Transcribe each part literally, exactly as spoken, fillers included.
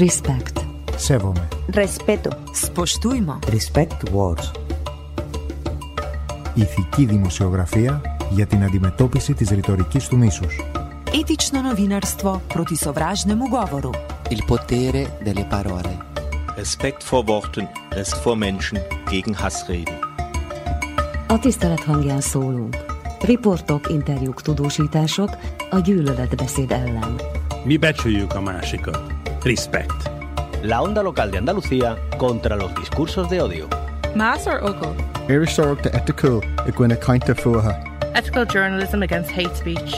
Respect. Σέβομαι. Respeto. Spoštujmo. Respect Words. Ηθική δημοσιογραφία για την αντιμετώπιση της ρητορικής του μίσους. Etično novinarstvo proti sovražnemu govoru. Il potere delle parole. Respekt vor Worten, Respekt vor Menschen gegen Hassreden. A tisztelet hangján szólunk. Riportok, interjúk, tudósítások a gyűlöletbeszéd ellen. Mi becsüljük a másikat. Respect. La onda local de Andalucía contra los discursos de odio. Másor ogo. Érisarokta ethical igwina kainta fuha. Ethical journalism against hate speech.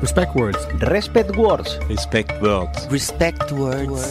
Respect words. Respect words. Respect words. Respect words.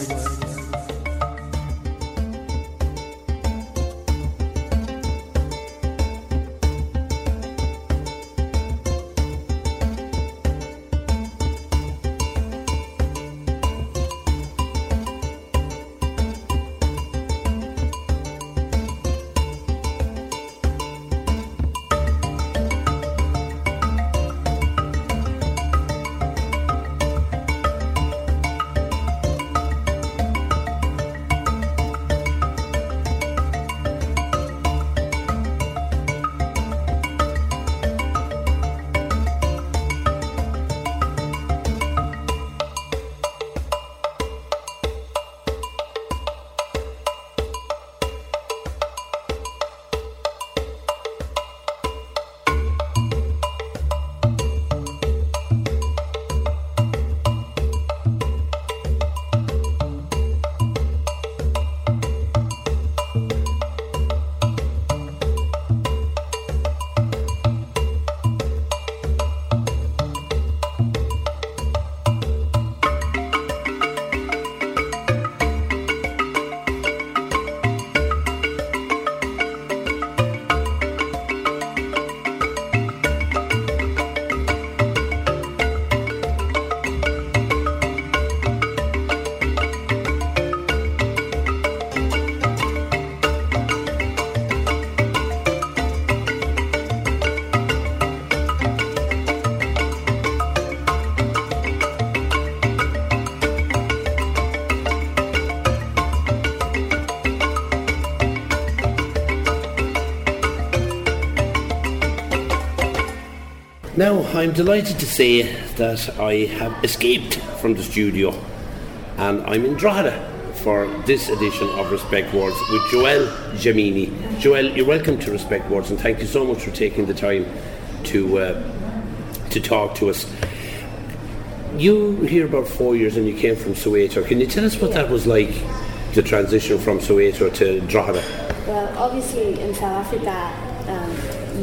Now, I'm delighted to say that I have escaped from the studio and I'm in Drogheda for this edition of Respect Words with Joelle Dhlamini. Joelle, you're welcome to Respect Words and thank you so much for taking the time to uh, to talk to us. You were here about four years and you came from Soweto. Can you tell us what yeah. that was like, the transition from Soweto to Drogheda? Well, obviously in South Africa,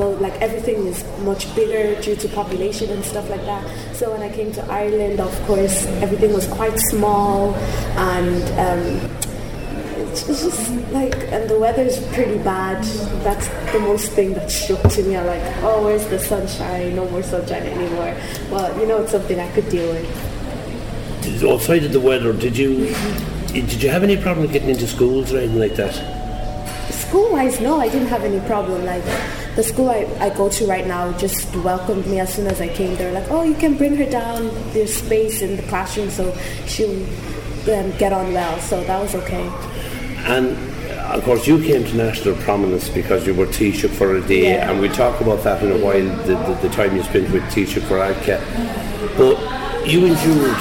Well, like everything is much bigger due to population and stuff like that. So when I came to Ireland, of course, everything was quite small, and um, it's just like, and the weather's pretty bad. That's the most thing that shook to me. I'm like, oh, where's the sunshine? No more sunshine anymore. Well, you know, it's something I could deal with. Did, outside of the weather, did you did you have any problem getting into schools or anything like that? School-wise, no, I didn't have any problem. Like, the school I, I go to right now just welcomed me as soon as I came. They were like, oh, you can bring her down. There's space in the classroom, so she'll um, get on well. So that was okay. And, of course, you came to national prominence because you were Taoiseach for a day, yeah. and we'll talk about that in a while, the, the, the time you spent with Taoiseach for Adca. But you endured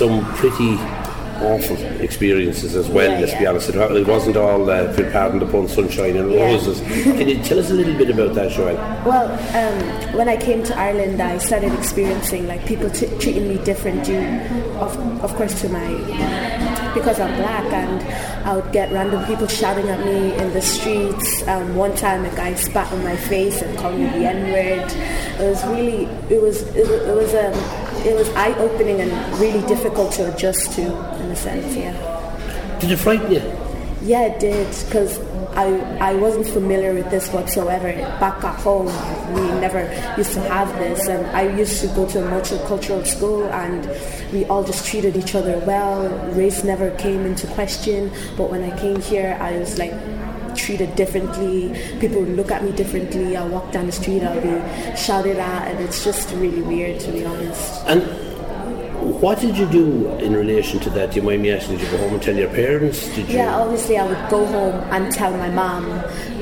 some pretty awful experiences as well, yeah, let's yeah. be honest. It wasn't all, uh, pardon the pun, sunshine and yeah. roses. Can you tell us a little bit about that, Joelle? Well, um, when I came to Ireland, I started experiencing like people t- treating me different due, of, of course, to my, because I'm black, and I would get random people shouting at me in the streets. Um, one time a guy spat on my face and called me the N-word. It was really, it was, it, it was a, um, It was eye-opening and really difficult to adjust to, in a sense, yeah. Did it frighten you? Yeah, it did, because I, I wasn't familiar with this whatsoever. Back at home, we never used to have this, and I used to go to a multicultural school, and we all just treated each other well. Race never came into question, but when I came here, I was like treated differently. People look at me differently. I walk down the street, I'll be shouted at, and it's just really weird, to be honest. And What did you do in relation to that? Do you mind me asking, did you go home and tell your parents? Did you... Yeah, obviously I would go home and tell my mum,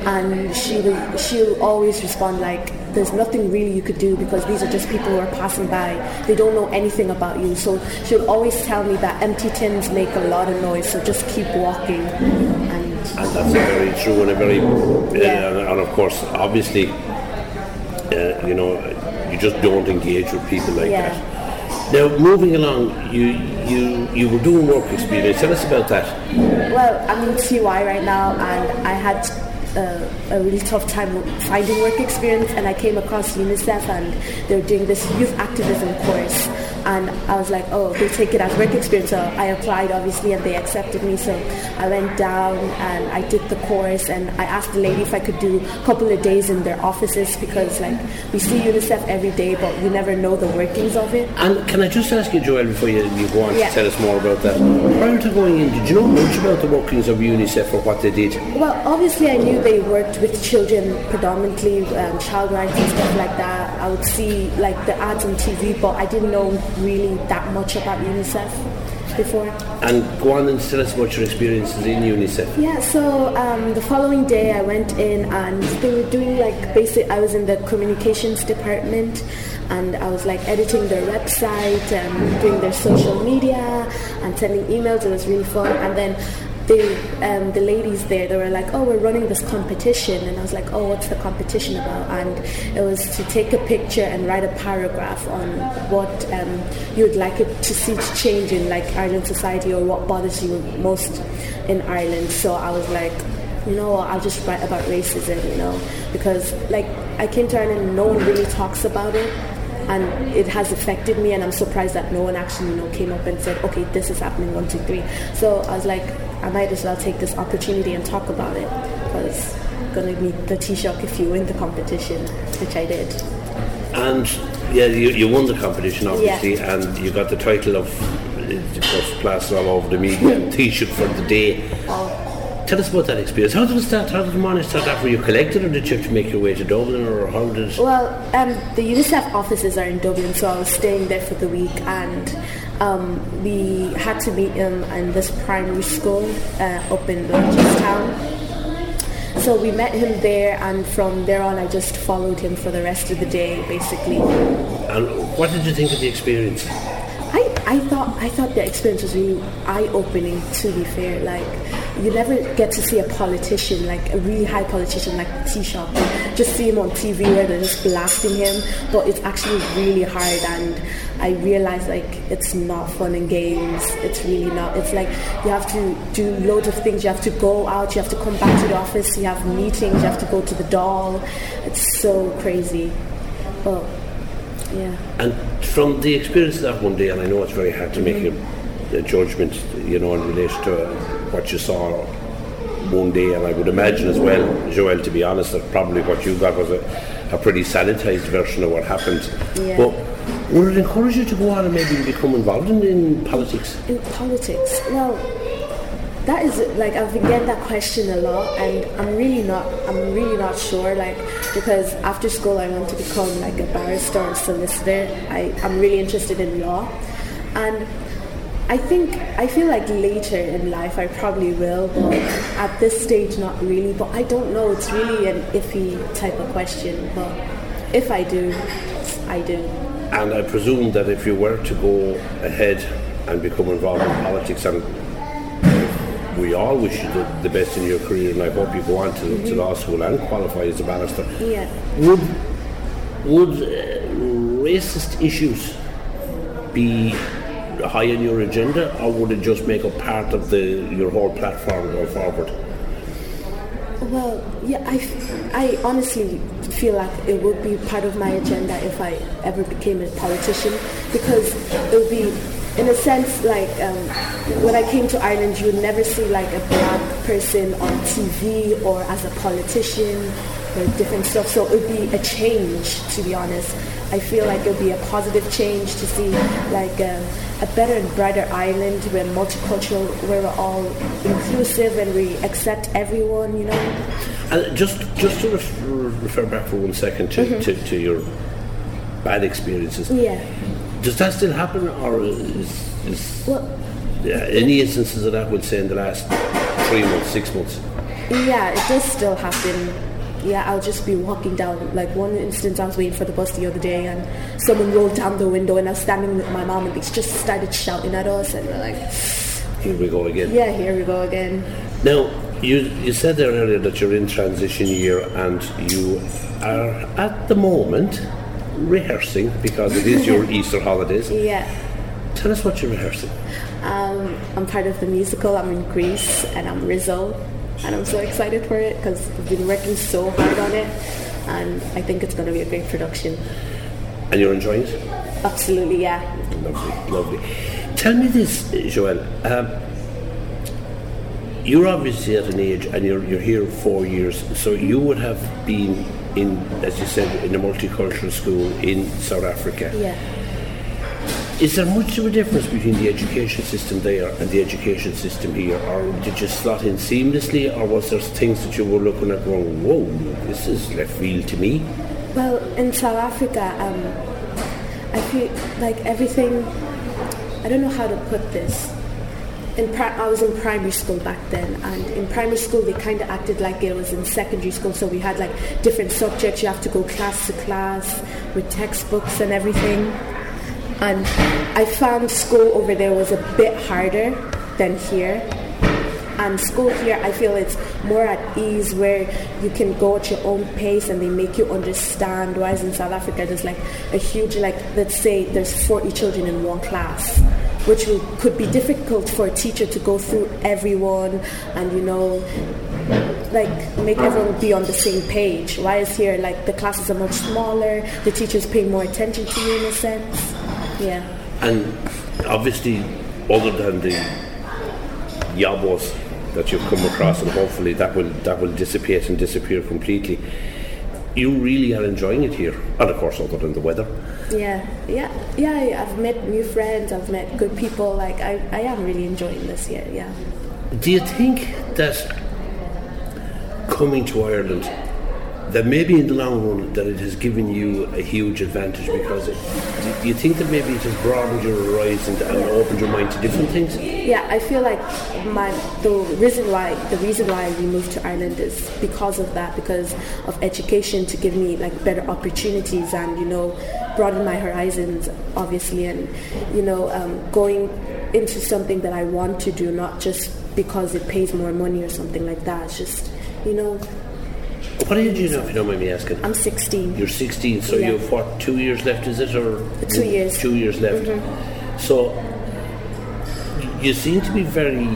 and she would, she would always respond like, there's nothing really you could do because these are just people who are passing by. They don't know anything about you. So she'll always tell me that empty tins make a lot of noise, so just keep walking. And, and that's very true and a very... Yeah. Uh, and, and of course, obviously, uh, you know, you just don't engage with people like yeah. that. Now, moving along, you you you were doing work experience. Tell us about that. Well, I'm in T Y right now, and I had uh, a really tough time finding work experience, and I came across UNICEF, and they're doing this youth activism course. And I was like, oh, they take it as work experience. So I applied, obviously, and they accepted me. So I went down and I did the course, and I asked the lady if I could do a couple of days in their offices because, like, we see UNICEF every day, but we never know the workings of it. And can I just ask you, Joelle, before you, you go on yeah. to tell us more about that? Prior to going in, did you know much about the workings of UNICEF or what they did? Well, obviously, I knew they worked with children predominantly, um, child rights and stuff like that. I would see, like, the ads on T V, but I didn't know really that much about UNICEF before. And go on and tell us about your experiences in UNICEF. Yeah, so um, the following day I went in and they were doing like basic, I was in the communications department and I was like editing their website and doing their social media and sending emails. It was really fun. And then They, um, the ladies there, they were like, oh, we're running this competition. And I was like, oh, what's the competition about? And it was to take a picture and write a paragraph on what um, you would like it to see to change in like Ireland society or what bothers you most in Ireland. So I was like, you know, I'll just write about racism, you know, because like I came to Ireland and no one really talks about it. And it has affected me, and I'm surprised that no one actually, you know, came up and said, okay, this is happening, one, two, three. So I was like, I might as well take this opportunity and talk about it, because I'm going to meet the Taoiseach if you win the competition, which I did. And, yeah, you, you won the competition, obviously, yeah. and you got the title of, of course, plastered all over the media, and Taoiseach for the day. Oh. Tell us about that experience. How did it start? How did the morning start after you collected, or did you have to make your way to Dublin, or how did... Well, um, the UNICEF offices are in Dublin, so I was staying there for the week, and um, we had to meet him in this primary school uh, up in Rochestown. So we met him there, and from there on I just followed him for the rest of the day, basically. And what did you think of the experience? I, I thought I thought the experience was really eye-opening, to be fair. Like, you never get to see a politician, like a really high politician like Taoiseach. You just see him on T V where they're just blasting him, but it's actually really hard, and I realised, like, it's not fun and games. It's really not. It's like you have to do loads of things. You have to go out, you have to come back to the office, you have meetings, you have to go to the Dáil. It's so crazy. But, yeah. And from the experience of that one day, and I know it's very hard to make mm-hmm. a, a judgment, you know, in relation to uh, what you saw one day, and I would imagine as well, Joelle, to be honest, that probably what you got was a, a pretty sanitized version of what happened. Yeah. But would it encourage you to go on and maybe become involved in, in politics? In politics? Well, that is, like, I've been getting that question a lot, and I'm really not, I'm really not sure, like, because after school I want to become, like, a barrister or solicitor. I, I'm really interested in law, and I think, I feel like later in life I probably will, but at this stage not really, but I don't know, it's really an iffy type of question, but if I do, I do. And I presume that if you were to go ahead and become involved in politics, and we all wish you the, the best in your career, and I hope you go on to, mm-hmm. to law school and qualify as a barrister. Yeah. Would, would uh, racist issues be high on your agenda, or would it just make a part of the your whole platform going forward? Well, yeah, I, I honestly feel like it would be part of my agenda if I ever became a politician, because it would be, in a sense, like, um, when I came to Ireland, you would never see, like, a black person on T V or as a politician or different stuff. So it would be a change, to be honest. I feel like it would be a positive change to see, like, um, a better and brighter Ireland where multicultural, where we're all inclusive and we accept everyone, you know. And just just to refer, refer back for one second to, mm-hmm. to, to your bad experiences. Yeah. Does that still happen, or is, is well, yeah, any instances of that would say in the last three months, six months? Yeah, it does still happen. Yeah, I'll just be walking down. Like one instance, I was waiting for the bus the other day, and someone rolled down the window, and I was standing with my mom, and they just started shouting at us, and we're like, "Here we go again." Yeah, here we go again. Now, you you said there earlier that you're in transition year, and you are at the moment rehearsing because it is your Easter holidays. Yeah. Tell us what you're rehearsing. Um, I'm part of the musical. I'm in Grease, and I'm Rizzo. And I'm so excited for it because I've been working so hard on it, and I think it's going to be a great production. And you're enjoying it? Absolutely, yeah. Lovely, lovely. Tell me this, Joelle. Um, you're obviously at an age, and you're you're here four years, so you would have been in, as you said, in a multicultural school in South Africa. Yeah. Is there much of a difference between the education system there and the education system here, or did you slot in seamlessly, or was there things that you were looking at going, whoa, this is left field to me? Well, in South Africa, um, I feel like everything, I don't know how to put this. In pri- I was in primary school back then, and in primary school they kind of acted like it was in secondary school, so we had like different subjects, you have to go class to class with textbooks and everything. And I found school over there was a bit harder than here. And school here, I feel it's more at ease where you can go at your own pace and they make you understand. Whereas in South Africa, there's like a huge, like, let's say there's forty children in one class, which will, could be difficult for a teacher to go through everyone and, you know, like make everyone be on the same page. Whereas here, like, the classes are much smaller, the teachers pay more attention to you in a sense. Yeah. And obviously, other than the yabos that you've come across, and hopefully that will that will dissipate and disappear completely, you really are enjoying it here. And of course, other than the weather. Yeah, yeah, yeah. I've met new friends. I've met good people. Like I, I am really enjoying this year. Yeah. Do you think that coming to Ireland, that maybe in the long run that it has given you a huge advantage, because it, do you think that maybe it has broadened your horizon and opened your mind to different things? Yeah, I feel like my the reason why the reason why we moved to Ireland is because of that, because of education, to give me like better opportunities and, you know, broaden my horizons obviously, and, you know, um, going into something that I want to do, not just because it pays more money or something like that. It's just, you know. What age do you know, if you don't mind me asking? I'm sixteen. You're sixteen, so yeah. You've what, two years left, is it? Or two years. Two years left. Mm-hmm. So you seem to be very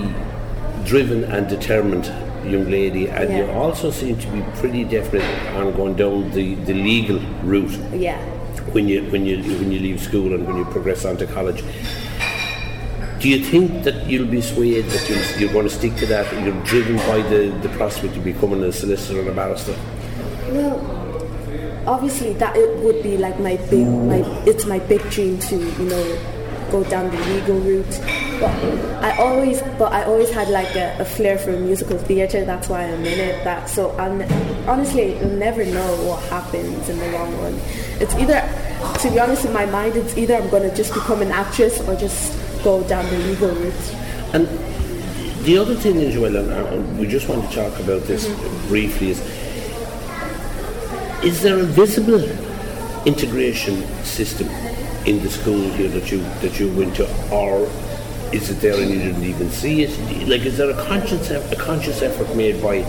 driven and determined, young lady, and yeah. You also seem to be pretty definite on going down the, the legal route. Yeah. When you when you when you leave school and when you progress on to college. Do you think that you'll be swayed, that you're, you're going to stick to that, and you're driven by the, the prospect of becoming a solicitor and a barrister? Well, obviously that it would be like my big, my, it's my big dream to, you know, go down the legal route. But I always, but I always had like a, a flair for musical theatre. That's why I'm in it. That so I'm, honestly, you'll never know what happens in the long run. It's either, to be honest, in my mind, it's either I'm going to just become an actress or just go down the legal route. And the other thing, Joelle, and we just want to talk about this mm-hmm. briefly, is is there a visible integration system in the school here that you that you went to, or is it there and you didn't even see it? Like, is there a conscious a conscious effort made by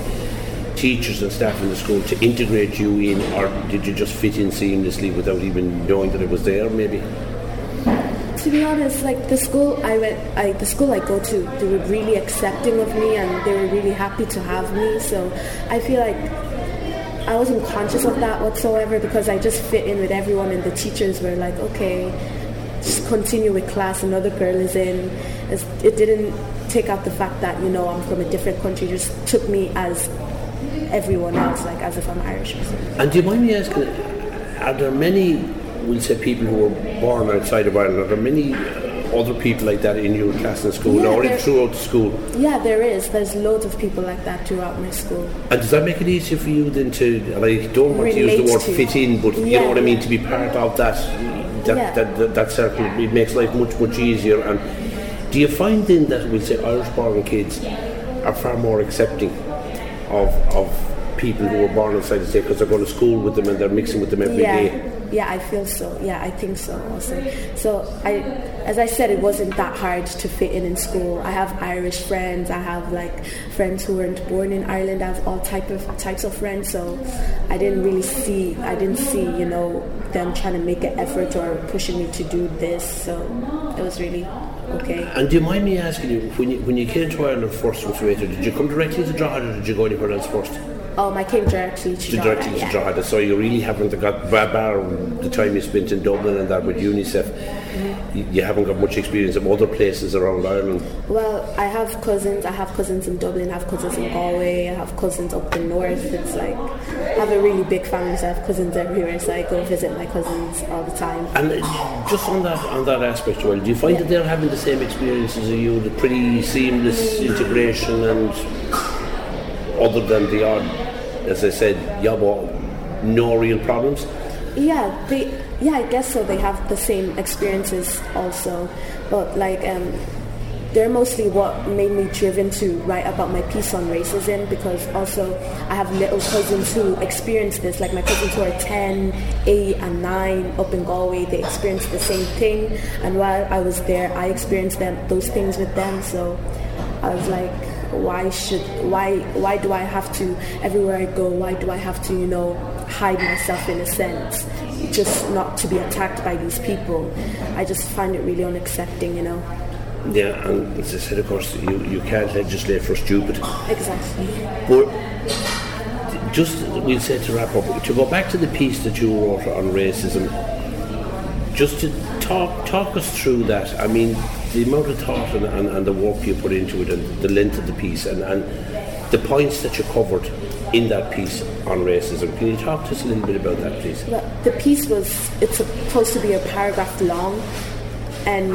teachers and staff in the school to integrate you in, or did you just fit in seamlessly without even knowing that it was there, maybe? To be honest, like the school I went, I, the school I go to, they were really accepting of me, and they were really happy to have me. So I feel like I wasn't conscious of that whatsoever, because I just fit in with everyone, and the teachers were like, "Okay, just continue with class." Another girl is in. It didn't take out the fact that, you know, I'm from a different country. It just took me as everyone else, like as if I'm Irish or something. And do you mind me asking, are there many? We'll say people who were born outside of Ireland. Are there many other people like that in your class in school, yeah, or in throughout the school? Yeah, there is. There's loads of people like that throughout my school. And does that make it easier for you then to, and I don't want Relate to use the word to. fit in, but yeah, you know what I mean, to be part of that that, yeah. that, that, that circle, yeah. It makes life much, much easier. And do you find then that, we'll say, Irish-born kids are far more accepting of of people who were born outside the state because they're going to school with them and they're mixing with them every yeah. day? Yeah, I feel so. Yeah, I think so also. So, I, as I said, it wasn't that hard to fit in in school. I have Irish friends. I have, like, friends who weren't born in Ireland. I have all type of types of friends. So I didn't really see, I didn't see, you know, them trying to make an effort or pushing me to do this. So it was really okay. And do you mind me asking you, when you, when you came to Ireland first from Soweto, did you come directly to Drogheda or did you go anywhere else first? Um, I came directly to Drogheda. Directly to Drogheda. Yeah. So you really haven't got, bar the time you spent in Dublin and that with UNICEF, mm-hmm. you, you haven't got much experience of other places around Ireland. Well, I have cousins. I have cousins in Dublin. I have cousins in Galway. I have cousins up the north. It's like, I have a really big family, so I have cousins everywhere. So I go visit my cousins all the time. And just on that on that aspect, Joelle, do you find yeah. that they're having the same experiences as you, the pretty seamless mm-hmm. integration and... other than the odd, as I said, yabo, no real problems? Yeah, they, yeah, I guess so. They have the same experiences also. But, like, um, they're mostly what made me driven to write about my piece on racism, because also I have little cousins who experience this. Like, my cousins who are ten, eight and nine up in Galway, they experienced the same thing. And while I was there, I experienced them, those things with them. So I was like, why should why why do I have to, everywhere I go, why do I have to, you know, hide myself in a sense, just not to be attacked by these people? I just find it really unaccepting, you know. Yeah, and as I said, of course, you, you can't legislate for stupid. Exactly. But just, we'll say, to wrap up, to go back to the piece that you wrote on racism, just to talk talk us through that. I mean, the amount of thought and, and, and the work you put into it, and the length of the piece, and, and the points that you covered in that piece on racism. Can you talk to us a little bit about that, please? Well, the piece was, it's supposed to be a paragraph long, and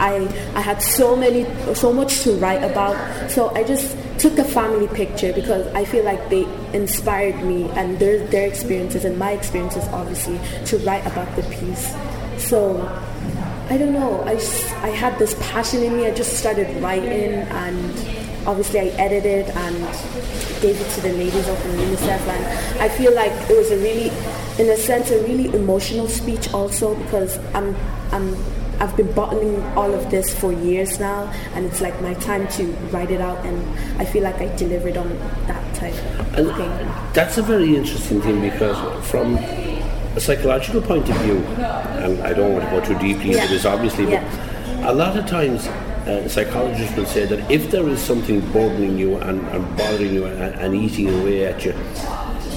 I I had so many so much to write about. So I just took a family picture because I feel like they inspired me, and their their experiences and my experiences, obviously, to write about the piece. So, I don't know, I, just, I had this passion in me. I just started writing, and obviously I edited and gave it to the ladies up in UNICEF, and I feel like it was a really, in a sense, a really emotional speech also, because I'm, I'm, I've been bottling all of this for years now, and it's like my time to write it out, and I feel like I delivered on that type of and thing. That's a very interesting thing, because from a psychological point of view, and I don't want to go too deeply yeah. into this, obviously, but yeah. a lot of times uh, psychologists will say that if there is something burdening you and, and bothering you and, and eating away at you,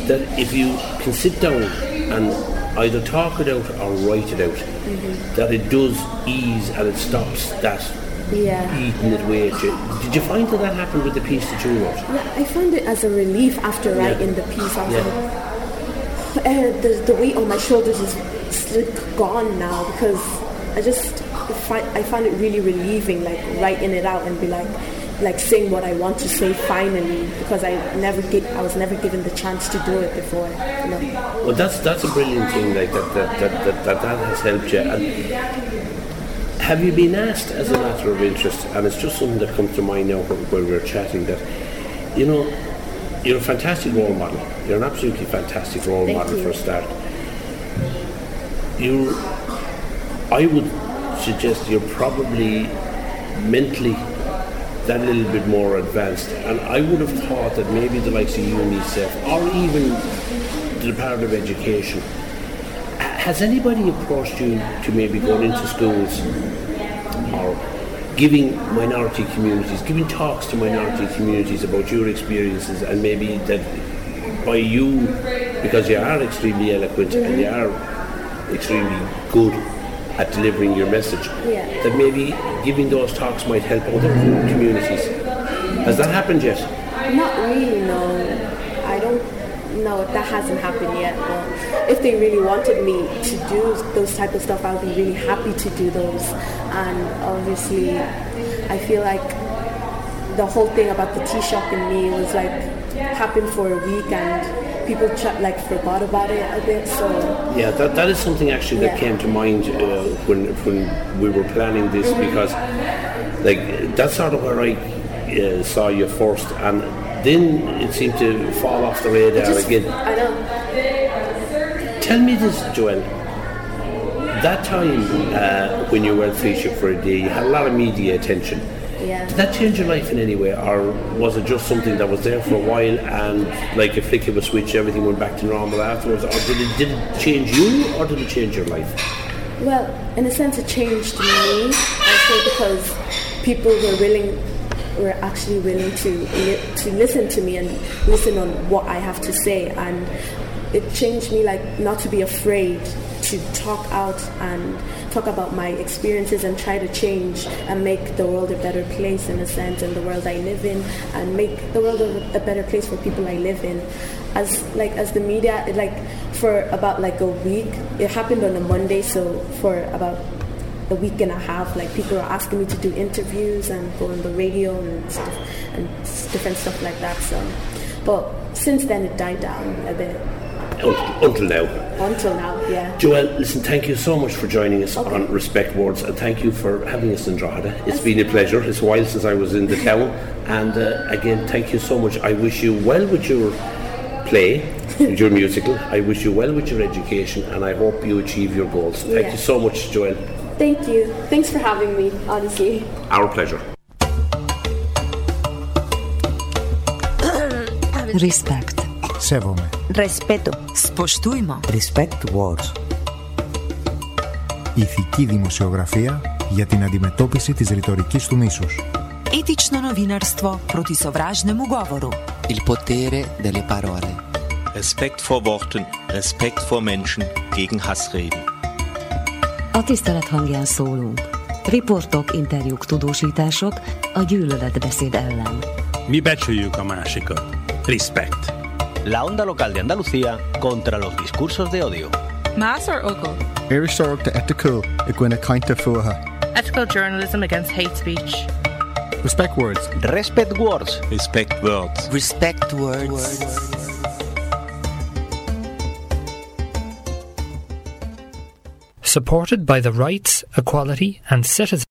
that if you can sit down and either talk it out or write it out, mm-hmm. that it does ease and it stops that yeah. eating it away at you. Did you find that that happened with the piece that you wrote? Yeah, I found it as a relief after writing yeah. the piece. I was yeah. like, Uh, the, the weight on my shoulders is gone now, because I just find, I found it really relieving, like writing it out and be like, like saying what I want to say finally, because I never get, I was never given the chance to do it before. You know? Well, that's that's a brilliant thing, like that that that that, that, that has helped you. And have you been asked, as a matter of interest, and it's just something that comes to mind now when we were chatting, that, you know, you're a fantastic role model. You're an absolutely fantastic role Thank model you. For a start. You, I would suggest you're probably mentally that little bit more advanced. And I would have thought that maybe the likes of UNICEF or even the Department of Education, has anybody approached you to maybe going into schools or giving minority communities, giving talks to minority communities about your experiences, and maybe that by you, because you are extremely eloquent mm-hmm. and you are extremely good at delivering your message, yeah. that maybe giving those talks might help other communities. Has that happened yet? Not really, no. I don't. No, that hasn't happened yet. But if they really wanted me to do those type of stuff, I would be really happy to do those. And obviously, I feel like the whole thing about the tea shop in me was like, happened for a week and people ch- like forgot about it a bit. So yeah, that that is something actually that yeah. came to mind uh, when when we were planning this, mm-hmm. because like that's sort of where I uh, saw you first, and then it seemed to fall off the radar just, again. I know. Tell me this, Joelle. That time uh, when you were featured for a day, you had a lot of media attention. Yeah. Did that change your life in any way, or was it just something that was there for a while and like a flick of a switch, everything went back to normal afterwards? Or did it, did it change you, or did it change your life? Well, in a sense it changed me, also because people were willing, were actually willing to, li- to listen to me and listen on what I have to say, and it changed me, like, not to be afraid to talk out and talk about my experiences and try to change and make the world a better place, in a sense, and the world I live in, and make the world a better place for people I live in. As like as the media, it, like for about like a week, it happened on a Monday, so for about a week and a half, like people were asking me to do interviews and go on the radio and stuff, and different stuff like that. So, but since then it died down a bit. Until now. Until now, yeah. Joelle, listen, thank you so much for joining us okay. on Respect Words, and thank you for having us in Drogheda. It's That's been a pleasure. It's a while since I was in the town, and uh, again, thank you so much. I wish you well with your play, your musical. I wish you well with your education, and I hope you achieve your goals. Thank yeah. you so much, Joelle. Thank you. Thanks for having me, honestly. Our pleasure. Respect. Sevome. Respeto. Spoštujmo. Respect Words. Ηθική δημοσιογραφία για την αντιμετώπιση της ρητορικής του μίσους. Etično novinarstvo proti sovražnemu govoru. Il potere delle parole. Respekt vor Worten, Respekt vor Menschen gegen Hassreden. A tisztelet hangján szólunk. Riportok, interjúk, tudósítások a gyűlöletbeszéd ellen. Mi becsüljük a másikat. Respect. La onda local de Andalucía contra los discursos de odio. Más or ogle? Érisarokta ethical igwina kainta fuha. Ethical journalism against hate speech. Respect words. Respect words. Respect words. Respect words. Supported by the Rights, Equality and Citizenship.